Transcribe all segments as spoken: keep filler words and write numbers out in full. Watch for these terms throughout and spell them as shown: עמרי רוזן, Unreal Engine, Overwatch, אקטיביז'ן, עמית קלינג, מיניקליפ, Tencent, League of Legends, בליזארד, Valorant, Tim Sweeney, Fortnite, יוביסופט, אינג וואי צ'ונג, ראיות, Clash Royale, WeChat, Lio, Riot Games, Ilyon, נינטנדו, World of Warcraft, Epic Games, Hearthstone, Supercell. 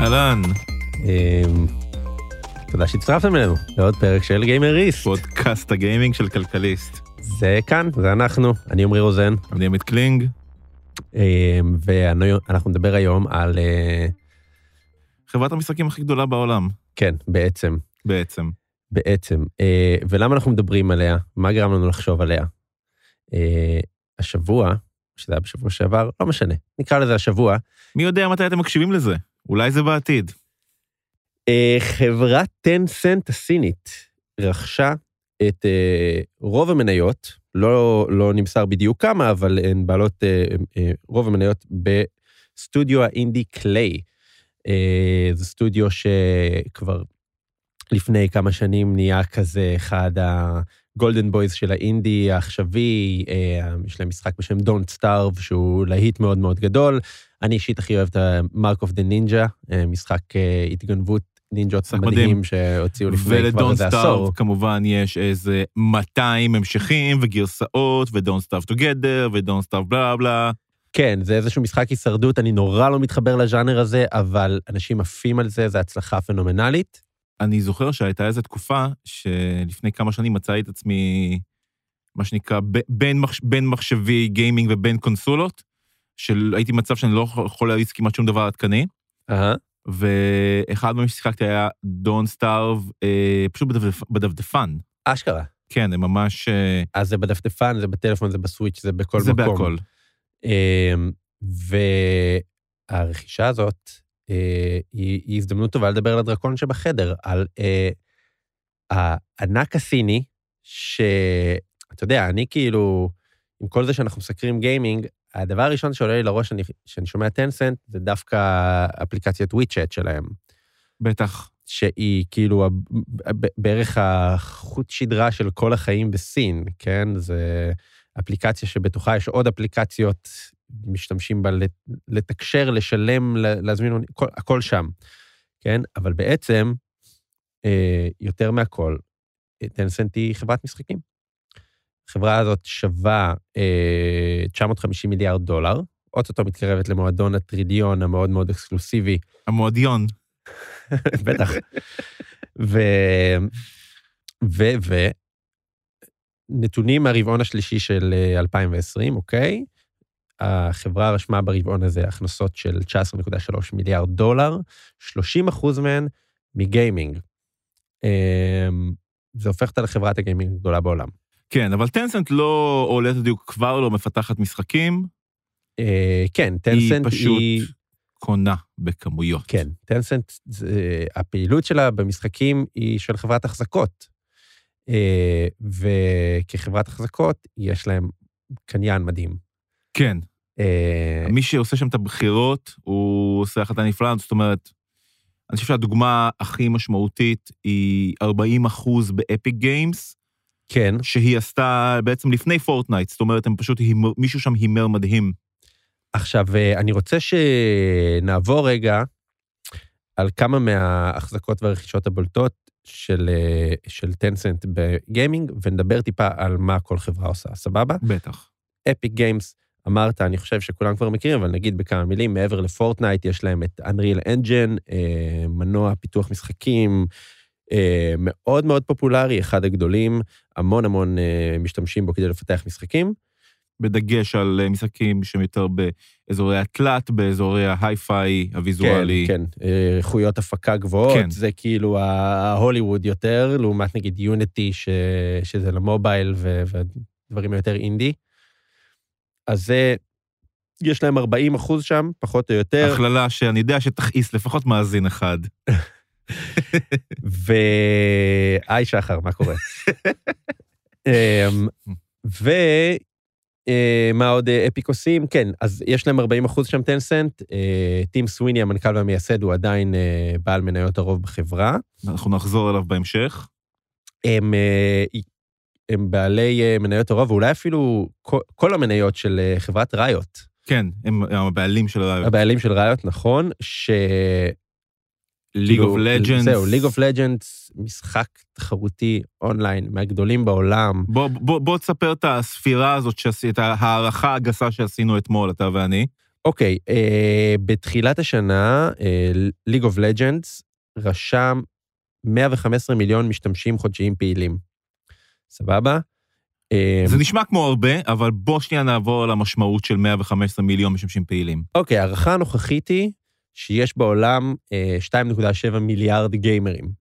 אהלן. תודה שהצטרפתם אלינו לעוד פרק של גיימריסט. פודקאסט הגיימינג של כלכליסט. זה כאן, זה אנחנו. אני עמרי רוזן. אני עמית קלינג. ואנחנו נדבר היום על חברת המשחקים הכי גדולה בעולם. כן, בעצם. בעצם. בעצם. ולמה אנחנו מדברים עליה? מה גרם לנו לחשוב עליה? השבוע, שזה היה בשבוע שעבר, לא משנה, נקרא לזה השבוע. מי יודע מתי אתם מקשיבים לזה? אולי זה בעתיד. חברת טנסנט הסינית רכשה את רוב המניות, לא, לא נמסר בדיוק כמה, אבל הן בעלות רוב המניות בסטודיו האינדי קליי. זה סטודיו שכבר לפני כמה שנים נהיה כזה אחד הגולדן בויז של האינדי העכשווי, יש להם משחק בשם Don't Starve, שהוא להיט מאוד מאוד גדול. אני אישית הכי אוהב את ה-Mark of the Ninja, משחק התגנבות נינג'ות מדהים שהוציאו לפני כבר איזה עשור. ול-Don't Starve כמובן יש איזה מאתיים המשכים וגרסאות, ו-Don't Starve Together, ו-Don't Starve בלה בלה. כן, זה איזשהו משחק הישרדות, אני נורא לא מתחבר לז'אנר הזה, אבל אנשים עפים על זה, זו הצלחה פנומנלית. אני זוכר שהייתה איזו תקופה שלפני כמה שנים מצאתי את עצמי, מה שנקרא, בין, מחש, בין מחשבי גיימינג ובין קונסולות, שהייתי במצב שאני לא יכול להריץ כמעט שום דבר עדכני, uh-huh. ואחד מהם ששיחקתי היה Don't Starve, אה, פשוט בדפ, בדפדפן. אשכרה. כן, הם ממש אה... אז זה בדפדפן, זה בטלפון, זה בסוויץ', זה בכל זה מקום. זה בהכל. אה, והרכישה הזאת, היא הזדמנות טובה לדבר על הדרקון שבחדר, על הענק הסיני, שאתה יודע, אני כאילו, עם כל זה שאנחנו מסקרים גיימינג, הדבר הראשון שעולה לי לראש שאני שומע טנסנט, זה דווקא אפליקציית WeChat שלהם. בטח. שהיא כאילו בערך החוט שדרה של כל החיים בסין, כן? זה אפליקציה שבתוכה יש עוד אפליקציות משתמשים בה לתקשר, לשלם, להזמין, הכל, הכל שם. כן? אבל בעצם, יותר מהכל, טנסנט היא חברת משחקים. החברה הזאת שווה תשע מאות וחמישים מיליארד דולר, אוטוטו מתקרבת למועדון הטריליון המאוד מאוד אקסקלוסיבי. המועדיון. בטח. ו... ו... ו... נתונים מהרבעון השלישי של אלפיים ועשרים, אוקיי? החברה רשמה ברבעון הזה הכנסות של תשע עשרה נקודה שלוש מיליארד דולר, שלושים אחוז מהן מגיימינג. זה הופכת לחברת הגיימינג גדולה בעולם. כן, אבל טנסנט לא, או לתדיוק כבר לא מפתחת משחקים. כן, טנסנט היא... היא פשוט קונה בכמויות. כן, טנסנט, הפעילות שלה במשחקים היא של חברת החזקות. וכחברת החזקות יש להם קניין מדהים. כן. מי שעושה שם את הבחירות, הוא עושה החלטה נפלאה, זאת אומרת, אני חושב שהדוגמה הכי משמעותית היא ארבעים אחוז באפיק גיימס, כן. שהיא עשתה בעצם לפני פורטנייט, זאת אומרת, הם פשוט, מישהו שם הימר מדהים. עכשיו, אני רוצה שנעבור רגע על כמה מההחזקות והרכישות הבולטות של, של טנסנט בגיימינג, ונדבר טיפה על מה כל חברה עושה, סבבה? בטח. אפיק גיימס, אמרת, אני חושב שכולם כבר מכירים, אבל נגיד בכמה מילים, מעבר לפורטנייט, יש להם את Unreal Engine, מנוע פיתוח משחקים, מאוד מאוד פופולרי, אחד הגדולים, המון המון משתמשים בו כדי לפתח משחקים. בדגש על משחקים שהם יותר באזורי התלת, באזורי ההיי-פיי, הוויזואלי. כן, כן, חויות הפקה גבוהות, כן. זה כאילו ההוליווד יותר, לעומת נגיד יוניטי, ש... שזה למובייל ו... ודברים יותר אינדי. אז יש להם ארבעים אחוז שם, פחות או יותר. הכללה שאני יודע שתכעיס לפחות מאזין אחד. ו... איי שחר, מה קורה? ו... מה עוד אפיק עושים? כן, אז יש להם ארבעים אחוז שם טנסנט, טים סוויני, המנכ"ל והמייסד, הוא עדיין בעל מניות הרוב בחברה. אנחנו נחזור אליו בהמשך. הם... הם בעלי מניות הרוב, ואולי אפילו כל המניות של חברת ראיות. כן, הם הבעלים של ראיות. הבעלים של ראיות, נכון, ש... League of Legends. זהו, League of Legends, משחק תחרותי אונליין, מהגדולים בעולם. בוא, בוא, בוא תספר את הספירה הזאת, את הערכה הגסה שעשינו אתמול, אתה ואני. אוקיי, בתחילת השנה, League of Legends רשם מאה וחמישה עשר מיליון משתמשים חודשיים פעילים. סבבה? זה נשמע כמו הרבה, אבל בוא שנייה נעבור על המשמעות של מאה וחמישה עשר מיליון משתמשים פעילים. אוקיי, הערכה הנוכחית היא שיש בעולם שתיים נקודה שבע מיליארד גיימרים.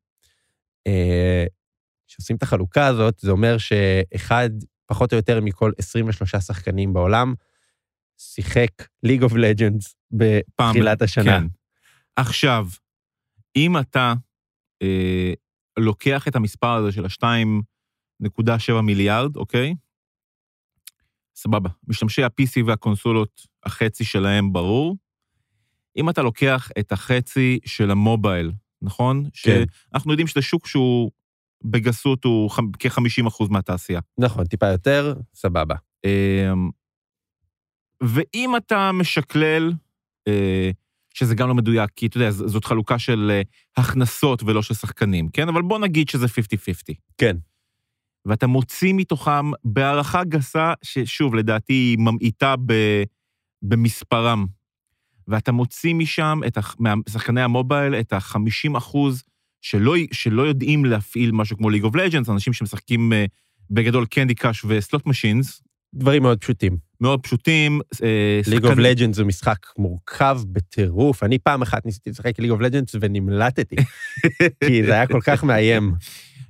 כשעושים את החלוקה הזאת, זה אומר שאחד פחות או יותר מכל עשרים ושלושה שחקנים בעולם, שיחק League of Legends בתחילת השנה. כן. עכשיו, אם אתה אה, לוקח את המספר הזה של ה-שתיים נקודה שבע מיליארד, אוקיי? סבבה. משתמשי ה-פי סי והקונסולות, החצי שלהם ברור. אם אתה לוקח את החצי של המובייל, נכון? כן. שאנחנו יודעים שזה שוק שהוא בגסות הוא כ-חמישים אחוז מהתעשייה. נכון, טיפה יותר, סבבה. אה... ואם אתה משקלל, שזה גם לא מדויק, כי אתה יודע, זאת חלוקה של הכנסות ולא של שחקנים, כן? אבל בוא נגיד שזה חמישים חמישים. כן. ואתה מוציא מתוכם בהערכה גסה, ששוב, לדעתי היא ממעיטה במספרם, ואתה מוציא משם, משחקני המובייל, את ה-חמישים אחוז שלא, שלא יודעים להפעיל משהו כמו League of Legends, אנשים שמשחקים בגדול קנדי קאש וסלוט משינס, דברים מאוד פשוטים. מאוד פשוטים. League of Legends זה משחק מורכב בטירוף. אני פעם אחת ניסיתי לשחק League of Legends ונמלטתי, כי זה היה כל כך מאיים.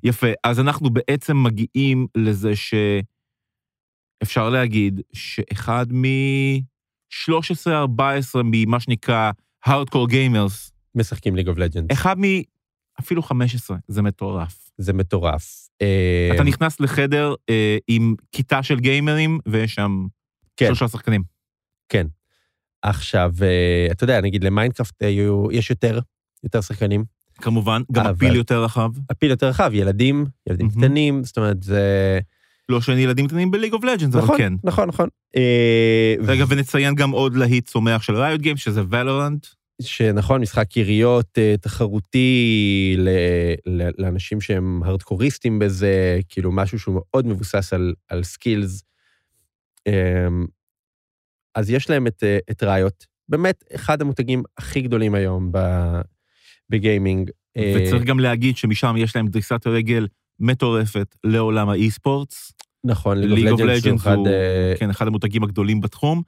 יפה. אז אנחנו בעצם מגיעים לזה שאפשר להגיד שאחד מ-שלוש עשרה ארבע עשרה ממה שנקרא Hardcore Gamers משחקים League of Legends. אחד מ... אפילו חמש עשרה. זה מטורף. זה מטורף. אתה נכנס לחדר עם כיתה של גיימרים, ויש שם שלושה שחקנים. כן. עכשיו, אתה יודע, נגיד למיינקראפט יש יותר, יותר שחקנים. כמובן, גם הפיל יותר רחב. הפיל יותר רחב, ילדים, ילדים קטנים, זאת אומרת, זה... לא שאין ילדים קטנים בליג אוף לג'נדס, אבל כן. נכון, נכון. רגע, ונציין גם עוד להיט צומח של Riot Games, שזה Valorant. שנכון, משחק קיריות תחרותי לאנשים שהם הרדקוריסטים בזה, כאילו משהו שהוא מאוד מבוסס על סקילס. אז יש להם את ראיות. באמת, אחד המותגים הכי גדולים היום בגיימינג. וצריך גם להגיד שמשם יש להם דריסת רגל מטורפת לעולם האי-ספורטס. נכון, ליג אוף לג'נדס הוא אחד המותגים הגדולים בתחום,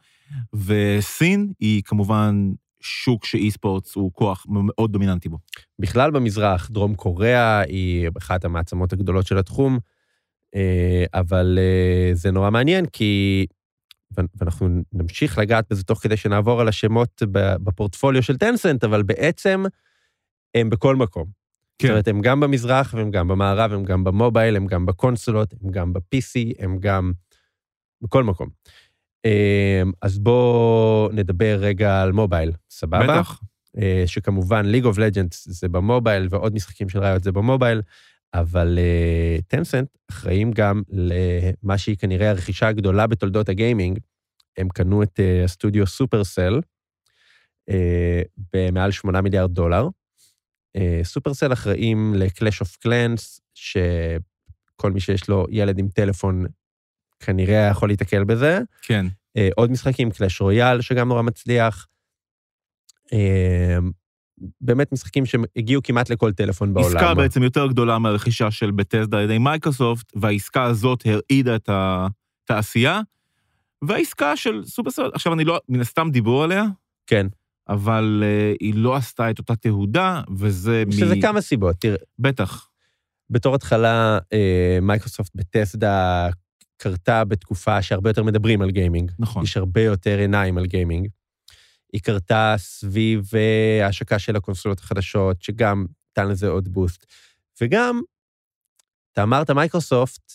וסין היא כמובן... שוק שאי-ספורטס הוא כוח מאוד דומיננטי בו. בכלל במזרח, דרום קוריאה היא אחת המעצמות הגדולות של התחום, אבל זה נורא מעניין, כי, ואנחנו נמשיך לגעת בזה תוך כדי שנעבור על השמות בפורטפוליו של טנסנט, אבל בעצם הם בכל מקום. כן. זאת אומרת, הם גם במזרח, והם גם במערב, הם גם במובייל, הם גם בקונסולות, הם גם ב-פי סי, הם גם בכל מקום. אז בואו נדבר רגע על מובייל, סבבה? בטח. שכמובן, League of Legends זה במובייל, ועוד משחקים של ראיות זה במובייל, אבל Tencent אחראים גם למה שהיא כנראה הרכישה הגדולה בתולדות הגיימינג. הם קנו את הסטודיו Supercell במעל שמונה מיליארד דולר. Supercell אחראים ל-Clash of Clans, שכל מי שיש לו ילד עם טלפון כנראה יכול להתקל בזה. כן. עוד משחקים, Clash Royale, שגם נורא מצליח. באמת משחקים שהגיעו כמעט לכל טלפון בעולם. עסקה בעצם יותר גדולה מהרכישה של בטסדה על ידי מייקרוסופט, והעסקה הזאת הרעידה את התעשייה, והעסקה של סופרסל, עכשיו אני לא, מן הסתם דיבור עליה. כן. אבל היא לא עשתה את אותה תהודה, וזה... שזה מ... כמה סיבות, תראה. בטח. בתור התחלה, מייקרוסופט בטסדה, קרתה בתקופה שהרבה יותר מדברים על גיימינג. נכון. יש הרבה יותר עיניים על גיימינג. היא קרתה סביב ההשקה של הקונסולות החדשות, שגם נתן לזה עוד בוסט. וגם, אתה אמרת מייקרוסופט,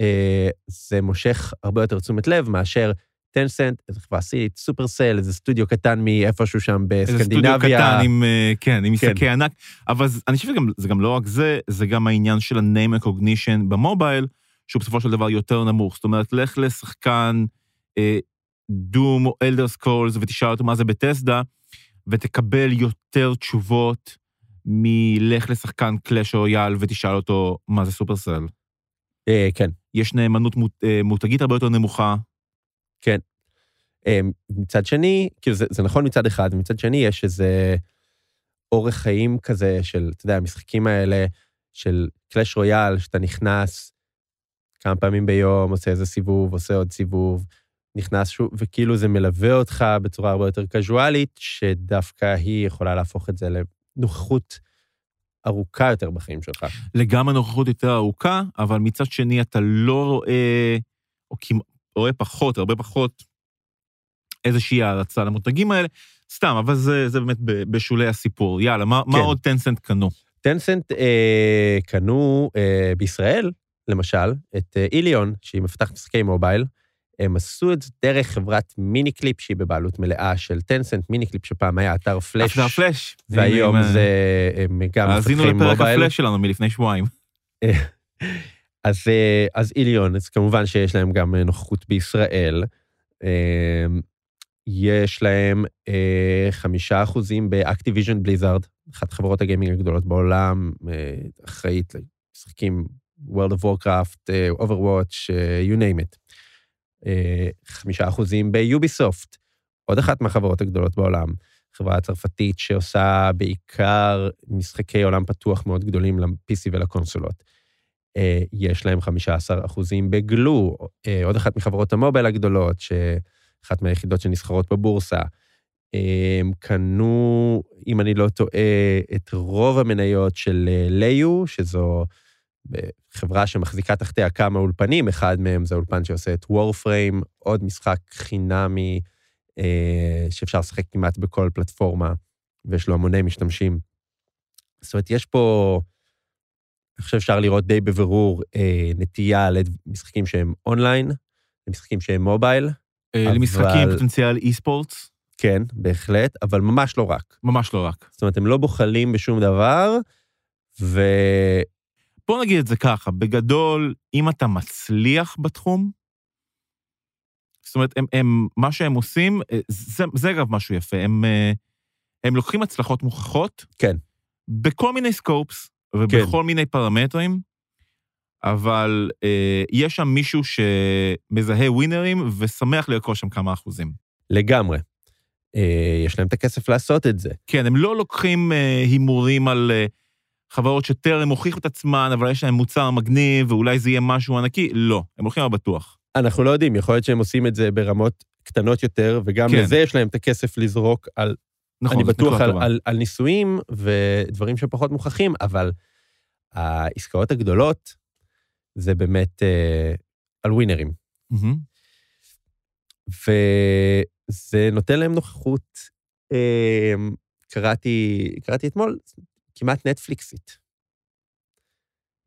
אה, זה מושך הרבה יותר תשומת לב, מאשר טנסנט, איזה חברה סילית, סופרסל, איזה סטודיו קטן מאיפשהו שם בסקנדינביה. איזה סטודיו קטן עם, כן, עם עסקי כן. ענק. אבל אני חושב שזה גם לא רק זה, זה גם העניין של ה-name recognition במובייל, שהוא בסופו של דבר יותר נמוך. זאת אומרת, לך לשחקן דום או אלדר סקולס, ותשאל אותו מה זה בטסדה, ותקבל יותר תשובות מלך לשחקן קלאש רויאל, ותשאל אותו מה זה סופרסל. כן. יש נאמנות מותגית הרבה יותר נמוכה. כן. מצד שני, כאילו זה, זה נכון מצד אחד, מצד שני יש איזה אורך חיים כזה של, אתה יודע, המשחקים האלה, של קלאש רויאל, שאתה נכנס כמה פעמים ביום, עושה איזה סיבוב, עושה עוד סיבוב, נכנס שוב, וכאילו זה מלווה אותך בצורה הרבה יותר קזואלית, שדווקא היא יכולה להפוך את זה לנוכחות ארוכה יותר בחיים שלך. לגמרי נוכחות יותר ארוכה, אבל מצד שני אתה לא רואה, או כמעט, רואה פחות, הרבה פחות, איזושהי הערצה למותגים האלה, סתם, אבל זה, זה באמת בשולי הסיפור. יאללה, מה, כן. מה עוד טנסנט קנו? טנסנט אה, קנו אה, בישראל, למשל, את אה, איליון, שהיא מפתחת משחקי מובייל, הם עשו את זה דרך חברת מיניקליפ, שהיא בבעלות מלאה של טנסנט, מיניקליפ שפעם היה אתר פלש, אתר פלש. והיום עם, זה הם גם מפתחים מובייל. האזינו לפרק הפלש שלנו מלפני שבועיים. אז, אה, אז איליון, אז כמובן שיש להם גם נוכחות בישראל, אה, יש להם חמישה אחוזים באקטיביז'ן בליזארד, אחת חברות הגיימינג הגדולות בעולם, אחראית למשחקים World of Warcraft, Overwatch, you name it. חמישה אחוזים ביוביסופט, עוד אחת מהחברות הגדולות בעולם, חברה הצרפתית שעושה בעיקר משחקי עולם פתוח מאוד גדולים ל-פי סי ולקונסולות. יש להם חמישה עשר אחוזים בגלו, עוד אחת מחברות המובייל הגדולות, ש... אחת מהיחידות שנסחרות בבורסה, הם קנו, אם אני לא טועה, את רוב המניות של ליו, שזו חברה שמחזיקה תחתיה כמה אולפנים, אחד מהם זה אולפן שעושה את Warframe, עוד משחק חינמי, שאפשר לשחק כמעט בכל פלטפורמה, ויש לו המוני משתמשים. זאת אומרת, יש פה, אני חושב שאפשר לראות די בבירור, נטייה למשחקים שהם אונליין, למשחקים שהם מובייל, למשחקים פוטנציאל אי-ספורטס? כן, בהחלט, אבל ממש לא רק. ממש לא רק. זאת אומרת, הם לא בוחלים בשום דבר, ו... בוא נגיד את זה ככה, בגדול, אם אתה מצליח בתחום, זאת אומרת, הם, הם, מה שהם עושים, זה, זה אגב משהו יפה, הם, הם לוקחים הצלחות מוכחות, כן. בכל מיני סקופס, ובכל כן. מיני פרמטרים, אבל אה, יש שם מישהו שמזהה ווינרים ושמח לרכוש שם כמה אחוזים. לגמרי. אה, יש להם את הכסף לעשות את זה. כן, הם לא לוקחים אה, הימורים על אה, חברות שטרם הוכיחו את עצמן, אבל יש להם מוצר מגניב, ואולי זה יהיה משהו ענקי. לא, הם הולכים על בטוח. אנחנו לא יודעים, יכול להיות שהם עושים את זה ברמות קטנות יותר, וגם כן. לזה יש להם את הכסף לזרוק על... נכון, אני בטוח על, על, על ניסויים ודברים שפחות מוכחים, אבל העסקאות הגדולות, זה באמת אה, על ווינרים. Mm-hmm. וזה נותן להם נוכחות, אה, קראתי, קראתי אתמול, כמעט נטפליקסית.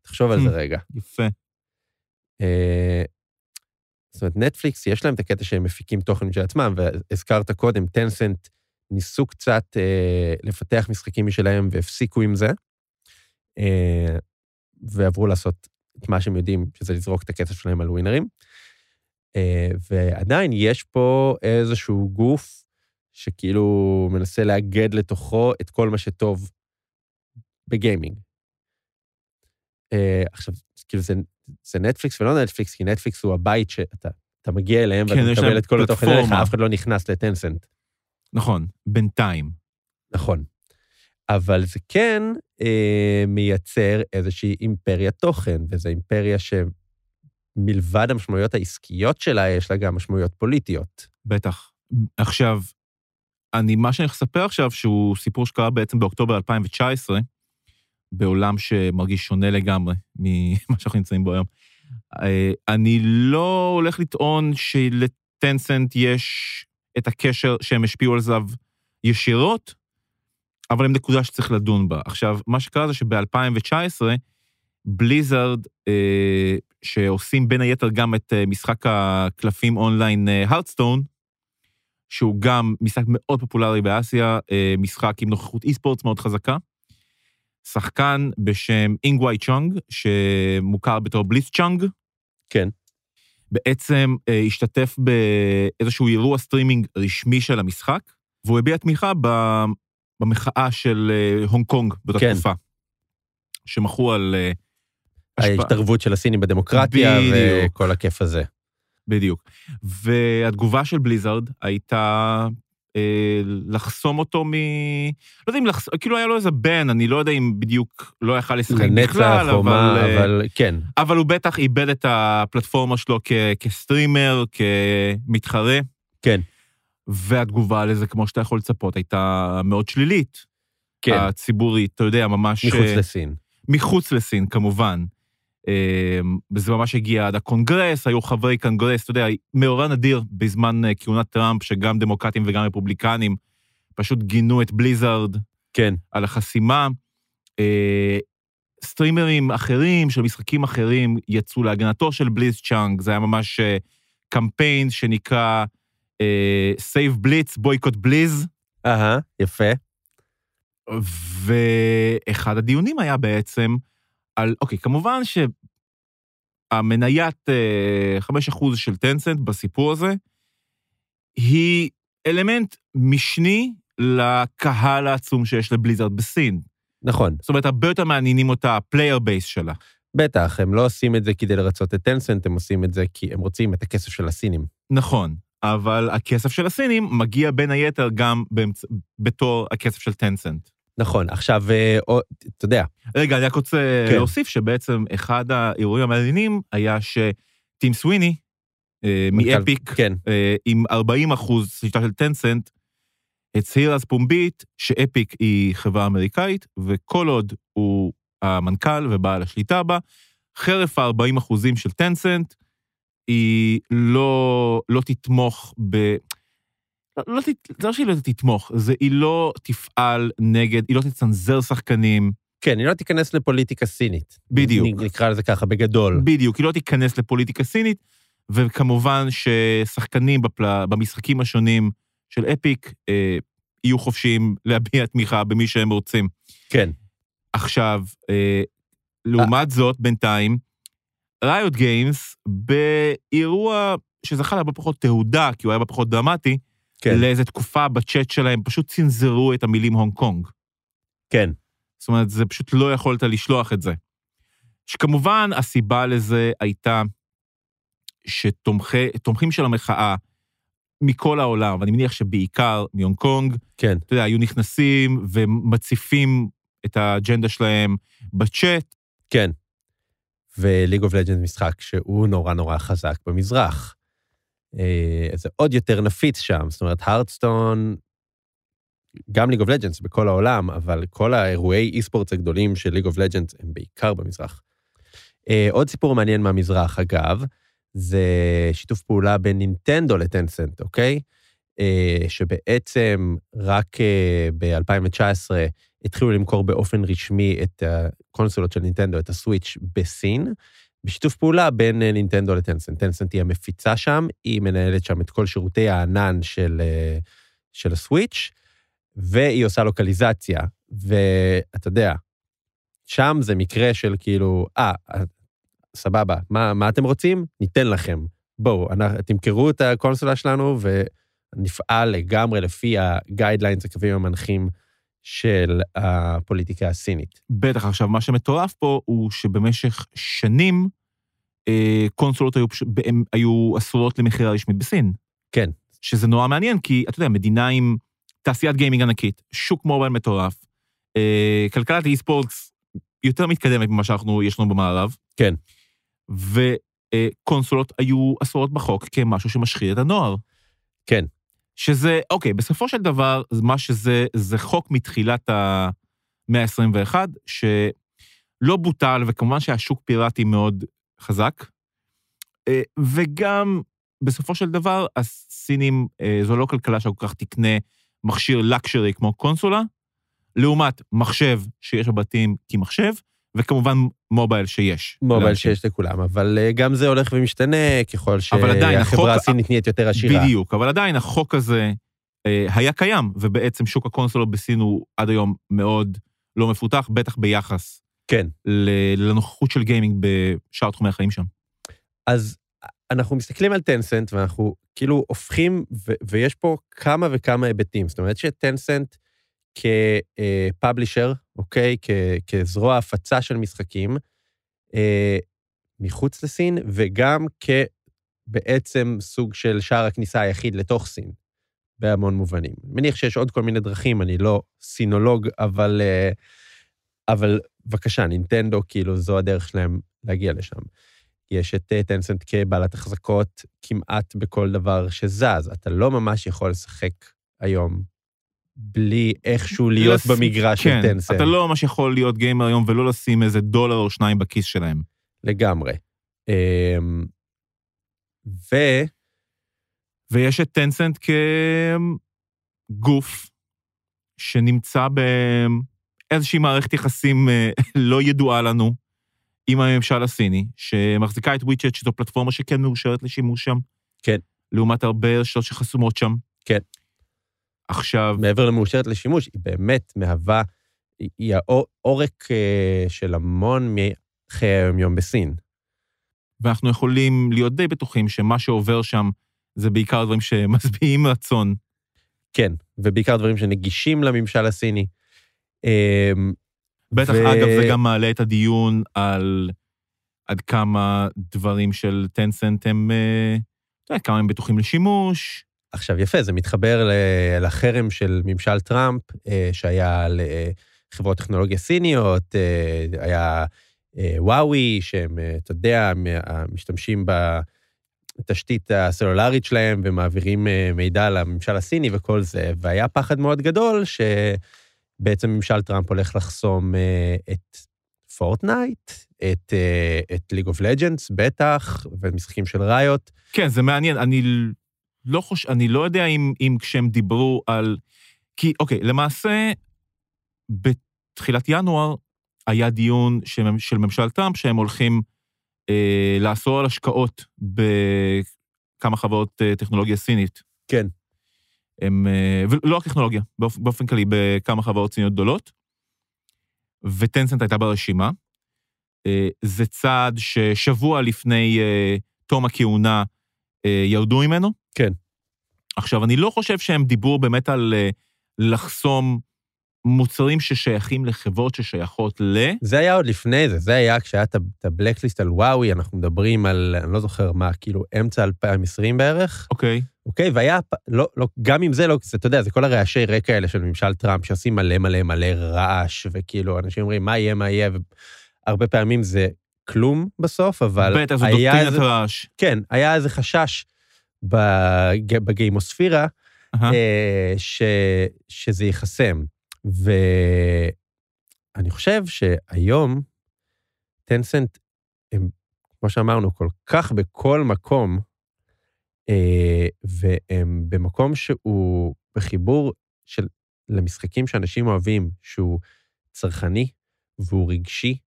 תחשוב על זה רגע. יפה. אה, זאת אומרת, נטפליקס, יש להם את הקטע שהם מפיקים תוכן של עצמם, והזכרת קודם, טנסנט ניסו קצת אה, לפתח משחקים משלהם, והפסיקו עם זה, אה, ועברו לעשות... את מה שהם יודעים, שזה לזרוק את הכסף שלהם על ווינרים, ועדיין יש פה איזשהו גוף, שכאילו מנסה להגד לתוכו את כל מה שטוב בגיימינג. עכשיו, כאילו זה, זה נטפליקס ולא נטפליקס, כי נטפליקס הוא הבית שאתה אתה מגיע אליהם, כן, ואתה מקבל את כל התוכן אליך, אף אחד לא נכנס לטנסנט. נכון, בינתיים. נכון. אבל זה כן אה, מייצר איזושהי אימפריה תוכן, וזו אימפריה שמלבד המשמעויות העסקיות שלה, יש לה גם משמעויות פוליטיות. בטח. עכשיו, אני, מה שאני אספר עכשיו, שהוא סיפור שקרה בעצם באוקטובר אלפיים תשע עשרה, בעולם שמרגיש שונה לגמרי ממה שאנחנו נמצאים בו היום. אני לא הולך לטעון שלטנסנט יש את הקשר שהם השפיעו על זו ישירות, אבל הם נקודה שצריך לדון בה. עכשיו, מה שקרה זה שב-אלפיים תשע עשרה, בליזארד, אה, שעושים בין היתר גם את אה, משחק הקלפים אונליין Hearthstone, אה, שהוא גם משחק מאוד פופולרי באסיה, אה, משחק עם נוכחות אי-ספורטס מאוד חזקה, שחקן בשם אינג וואי צ'ונג, שמוכר בתור בליצ'ונג. כן. בעצם אה, השתתף באיזשהו אירוע סטרימינג רשמי של המשחק, והוא הביע תמיכה ב... במחאה של הונג קונג באותה כן. תקופה, שמחו על... ההשתרבות של הסינים בדמוקרטיה, בדיוק. וכל הכיף הזה. בדיוק. והתגובה של בליזרד הייתה אה, לחסום אותו מ... לא יודע אם לחסום, כאילו היה לו איזה בן, אני לא יודע אם בדיוק לא יכל לשחק בכלל, חומה, אבל... אבל כן. אבל הוא בטח איבד את הפלטפורמה שלו כ, כסטרימר, כמתחרה. כן. והתגובה על זה, כמו שאתה יכול לצפות, הייתה מאוד שלילית. כן. הציבורית, אתה יודע, ממש... מחוץ לסין. מחוץ לסין, כמובן. זה ממש הגיע עד הקונגרס, היו חברי קונגרס, אתה יודע, מאורע נדיר בזמן כהונת טראמפ, שגם דמוקרטים וגם רפובליקנים פשוט גינו את בליזרד כן. על החסימה. סטרימרים אחרים של משחקים אחרים יצאו להגנתו של בליצ'אנג, זה היה ממש קמפיין שנקרא Save Blitz, Boycott Blizz. אהה, יפה. ואחד הדיונים היה בעצם על, אוקיי, כמובן שהמניית חמישה אחוז של טנסנט בסיפור הזה, היא אלמנט משני לקהל העצום שיש לבליזרד בסין. נכון. זאת אומרת, הרבה יותר מעניינים אותה, הפלייר בייס שלה. בטח, הם לא עושים את זה כדי לרצות את טנסנט, הם עושים את זה כי הם רוצים את הכסף של הסינים. נכון, אבל הכסף של הסינים מגיע בין היתר גם באמצ... בתור הכסף של טנסנט. נכון, עכשיו, אתה יודע. רגע, אני רק רוצה כן. להוסיף שבעצם אחד האירועים המעניינים היה שטים סוויני, מנכל... מאפיק, כן. עם ארבעים אחוז שליטה של טנסנט, הצהיר אז פומבית שאפיק היא חברה אמריקאית, וכל עוד הוא המנכ"ל ובעל השליטה בה, חרף ה-ארבעים אחוז של טנסנט, היא לא, לא תתמוך ב... לא, זה לא שהיא לא תתמוך, זה היא לא תפעל נגד, היא לא תצנזר שחקנים. כן, היא לא תיכנס לפוליטיקה סינית. בדיוק. נקרא לזה ככה, בגדול. בדיוק, היא לא תיכנס לפוליטיקה סינית, וכמובן ששחקנים בפל... במשחקים השונים של אפיק, אה, יהיו חופשיים להביע תמיכה במי שהם רוצים. כן. עכשיו, אה, לעומת 아... זאת, בינתיים, Riot Games, באירוע שזכה לה בפחות תהודה, כי הוא היה בפחות דרמטי, כן. לאיזו תקופה בצ'אט שלהם, פשוט צנזרו את המילים הונג קונג. כן. זאת אומרת, זה פשוט לא יכולת לשלוח את זה. שכמובן, הסיבה לזה הייתה שתומכים של המחאה מכל העולם, ואני מניח שבעיקר מהונג קונג, כן. אתה יודע, היו נכנסים ומציפים את האג'נדה שלהם בצ'אט. כן. וליג אוף לג'נד משחק שהוא נורא נורא חזק במזרח. זה עוד יותר נפיץ שם, זאת אומרת, הרדסטון, גם ליג אוף לג'נדס בכל העולם, אבל כל האירועי אי-ספורטס הגדולים של ליג אוף לג'נדס הם בעיקר במזרח. עוד סיפור מעניין מהמזרח, אגב, זה שיתוף פעולה בין נינטנדו לטנסנט, אוקיי? שבעצם רק ב-אלפיים תשע עשרה התחילו למכור באופן רשמי את הקונסולות של נינטנדו, את הסוויץ' בסין, בשיתוף פעולה בין נינטנדו לטנסנט. טנסנט היא המפיצה שם, היא מנהלת שם את כל שירותי הענן של, של הסוויץ', והיא עושה לוקליזציה, ואתה יודע, שם זה מקרה של כאילו, אה, סבבה, מה, מה אתם רוצים? ניתן לכם. בואו, תמכרו את הקונסולה שלנו, ונפעל לגמרי לפי הגיידליינס, הקווים המנחים, של הפוליטיקה הסינית. בטח, עכשיו, מה שמטורף פה הוא שבמשך שנים קונסולות היו, היו אסורות למחירה רשמית בסין. כן. שזה נורא מעניין, כי אתה יודע, מדינה עם תעשיית גיימינג ענקית, שוק מוביל מטורף, כלכלת אי-ספורטס יותר מתקדמת ממה שאנחנו, יש לנו במערב. כן. וקונסולות היו אסורות בחוק כמשהו שמשחיר את הנוער. כן. שזה, אוקיי, בסופו של דבר, מה שזה, זה חוק מתחילת המאה ה-עשרים ואחת, שלא בוטל, וכמובן שהשוק פיראטי מאוד חזק, וגם בסופו של דבר, הסינים, זו לא כלכלה שכל כך תקנה מכשיר לקשרי כמו קונסולה, לעומת מחשב שיש בבתים כמחשב, וכמובן מובייל שיש. מובייל שיש לכולם, אבל גם זה הולך ומשתנה, ככל שהחברה הסינית נהיית יותר עשירה. בדיוק, אבל עדיין החוק הזה היה קיים, ובעצם שוק הקונסולות בסין הוא עד היום מאוד לא מפותח, בטח ביחס לנוכחות של גיימינג בשאר תחומי החיים שם. אז אנחנו מסתכלים על טנסנט, ואנחנו כאילו הופכים, ויש פה כמה וכמה היבטים, זאת אומרת שטנסנט, כפאבלישר, אוקיי, כזרוע הפצה של משחקים, מחוץ לסין, וגם בעצם סוג של שער הכניסה היחיד לתוך סין, בהמון מובנים. מניח שיש עוד כל מיני דרכים, אני לא סינולוג, אבל, אבל בבקשה, נינטנדו, כאילו, זו הדרך שלהם להגיע לשם. יש את טנסנט כבעלת החזקות כמעט בכל דבר שזז. אתה לא ממש יכול לשחק היום בלי איכשהו להיות לס... במגרש כן, של טנסנט. אתה לא ממש יכול להיות גיימר היום ולא לשים איזה דולר או שניים בכיס שלהם. לגמרי. ו... ויש את טנסנט כגוף שנמצא באיזושהי מערכת יחסים לא ידועה לנו, עם הממשל הסיני, שמחזיקה את WeChat, שזו פלטפורמה שכן מאושרת לשימוש שם. כן. לעומת הרבה רשתות שחסומות שם. כן. עכשיו... מעבר למאושרת לשימוש, היא באמת מהווה, היא העורק של המון מחיי היום-יום בסין. ואנחנו יכולים להיות די בטוחים שמה שעובר שם, זה בעיקר דברים שמשביעים רצון. כן, ובעיקר דברים שנגישים לממשל הסיני. בטח, ו... אגב, זה גם מעלה את הדיון על עד כמה דברים של טנסנט הם, אתה יודע, כמה הם בטוחים לשימוש. עכשיו, יפה, זה מתחבר לחרם של ממשל טראמפ, שהיה לחברות טכנולוגיה סיניות, היה וואוי, שהם, אתה יודע, משתמשים בתשתית הסלולרית שלהם, ומעבירים מידע לממשל הסיני וכל זה, והיה פחד מאוד גדול ש... בעצם ממשל טראמפ הולך לחסום אה, את פורטנייט, את, אה, את ליג אוף לג'נדס, בטח, ומשחקים של ראיות. כן, זה מעניין. אני לא, חוש... אני לא יודע אם, אם כשהם דיברו על... כי, אוקיי, למעשה, בתחילת ינואר היה דיון של, של ממשל טראמפ, שהם הולכים אה, לאסור על השקעות בכמה חברות אה, טכנולוגיה סינית. כן. הם, ולא הטכנולוגיה, באופ, באופן כללי, בכמה חברות סיניות גדולות, וטנסנט הייתה ברשימה. זה צעד ששבוע לפני תום הכהונה ירדו ממנו. כן. עכשיו, אני לא חושב שהם דיברו באמת על לחסום מוצרים ששייכים לחברות ששייכות ל... זה היה עוד לפני זה, זה היה כשהיה את הבלקליסט על וואוי, אנחנו מדברים על, אני לא זוכר מה, כאילו אמצע אלפיים ועשרים בערך. אוקיי. אוקיי, והיה, לא, לא, גם אם זה לא, זה, אתה יודע, זה כל הרעשי רקע האלה של ממשל טראמפ, שעושים מלא מלא מלא רעש, וכאילו אנשים אומרים, מה יהיה, מה יהיה, והרבה פעמים זה כלום בסוף, אבל... בטח, זו דוקטרינת רעש. כן, היה איזה חשש בג... בגיימוספירה, uh-huh. ש... שזה ייחסם. ואני חושב שהיום, טנסנט, הם, כמו שאמרנו, כל כך בכל מקום, והם במקום שהוא בחיבור של, למשחקים שאנשים אוהבים, שהוא צרכני והוא רגשי,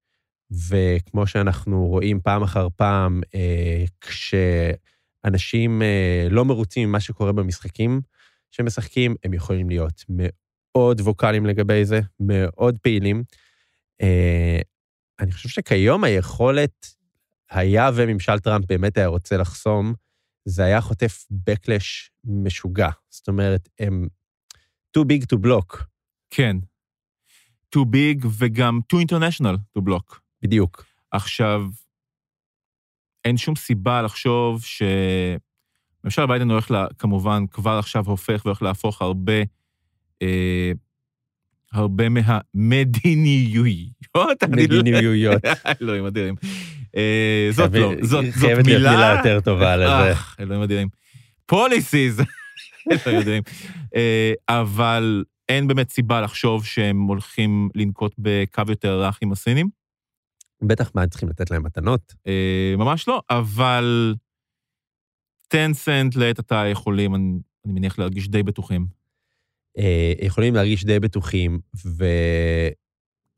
וכמו שאנחנו רואים פעם אחר פעם, כשאנשים לא מרוצים ממה שקורה במשחקים שמשחקים, הם יכולים להיות מאוד ווקלים לגבי זה, מאוד פעילים. אני חושב שכיום היכולת, היה וממשל טראמפ באמת היה רוצה לחסום, זה היה חוטף בקלש משוגע. זאת אומרת, הם too big to block. כן. too big וגם too international to block. בדיוק. עכשיו, אין שום סיבה לחשוב שממשל ביידן הולך, לה, כמובן, כבר עכשיו הופך והולך להפוך הרבה, אה, הרבה מהמדיניויות. מדיניויות. אלוהים, אדירים. זאת לא, זאת מילה... חייבת להיות מילה יותר טובה לזה. אלוהים אדירים. פוליסיז, אלוהים אדירים. אבל אין באמת סיבה לחשוב שהם הולכים לנקוט בקו יותר רך עם הסינים. בטח מה, צריכים לתת להם מתנות. ממש לא, אבל טנסנט לעת אתה יכולים, אני מניח, להרגיש די בטוחים. יכולים להרגיש די בטוחים,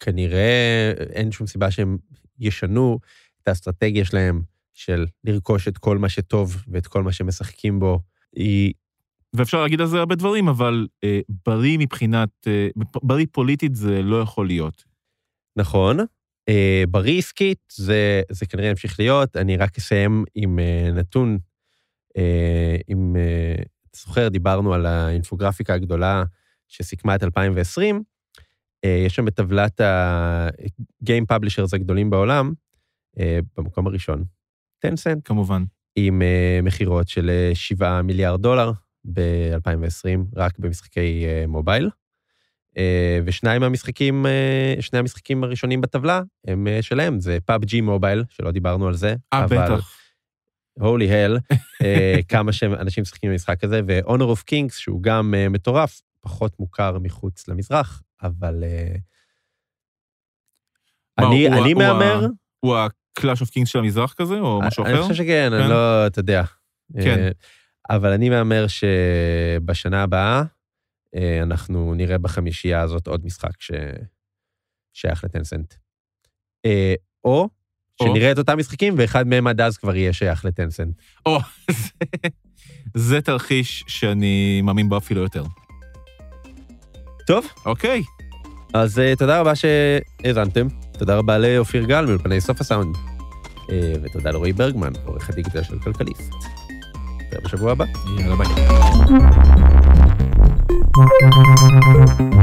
וכנראה אין שום סיבה שהם ישנו את האסטרטגיה שלהם של לרכוש את כל מה שטוב ואת כל מה שמשחקים בו. היא... ואפשר להגיד על זה הרבה דברים, אבל אה, בריא מבחינת, אה, בריא פוליטית זה לא יכול להיות. נכון. אה, בריא עסקית זה, זה כנראה ימשיך להיות. אני רק אסיים עם אה, נתון, אה, עם אה, סוחר, דיברנו על האינפוגרפיקה הגדולה שסיכמה את אלפיים ועשרים, יש שם בטבלת ה-game publishers הגדולים בעולם, במקום הראשון, טנסנט. כמובן. עם מחירות של שבעה מיליארד דולר ב-אלפיים ועשרים, רק במשחקי מובייל. ושניים המשחקים, שני המשחקים הראשונים בטבלה, הם שלהם, זה פאב ג'י Mobile, שלא דיברנו על זה. אה, בטח. הולי הל, כמה שאנשים משחקים במשחק הזה, ו-Honor of Kings, שהוא גם מטורף, פחות מוכר מחוץ למזרח, אבל אני מאמר... הוא ה-Clash of Kings של המזרח כזה, או משהו אחר? אני חושב שכן, אני לא, אתה יודע. כן. אבל אני מאמר שבשנה הבאה, אנחנו נראה בחמישייה הזאת עוד משחק ששייך לטנסנט. או שנראה את אותם משחקים, ואחד מהם עד אז כבר יהיה שייך לטנסנט. או, זה תרחיש שאני מאמין בו אפילו יותר. טוב. אוקיי. אז תודה רבה שהזנתם. תודה רבה לאופיר גל מלפני סוף הסאונד. ותודה לרועי ברגמן, עורך הדיגיטל של כלכליסט. תראה בשבוע הבא. יאללה ביי. Thank you.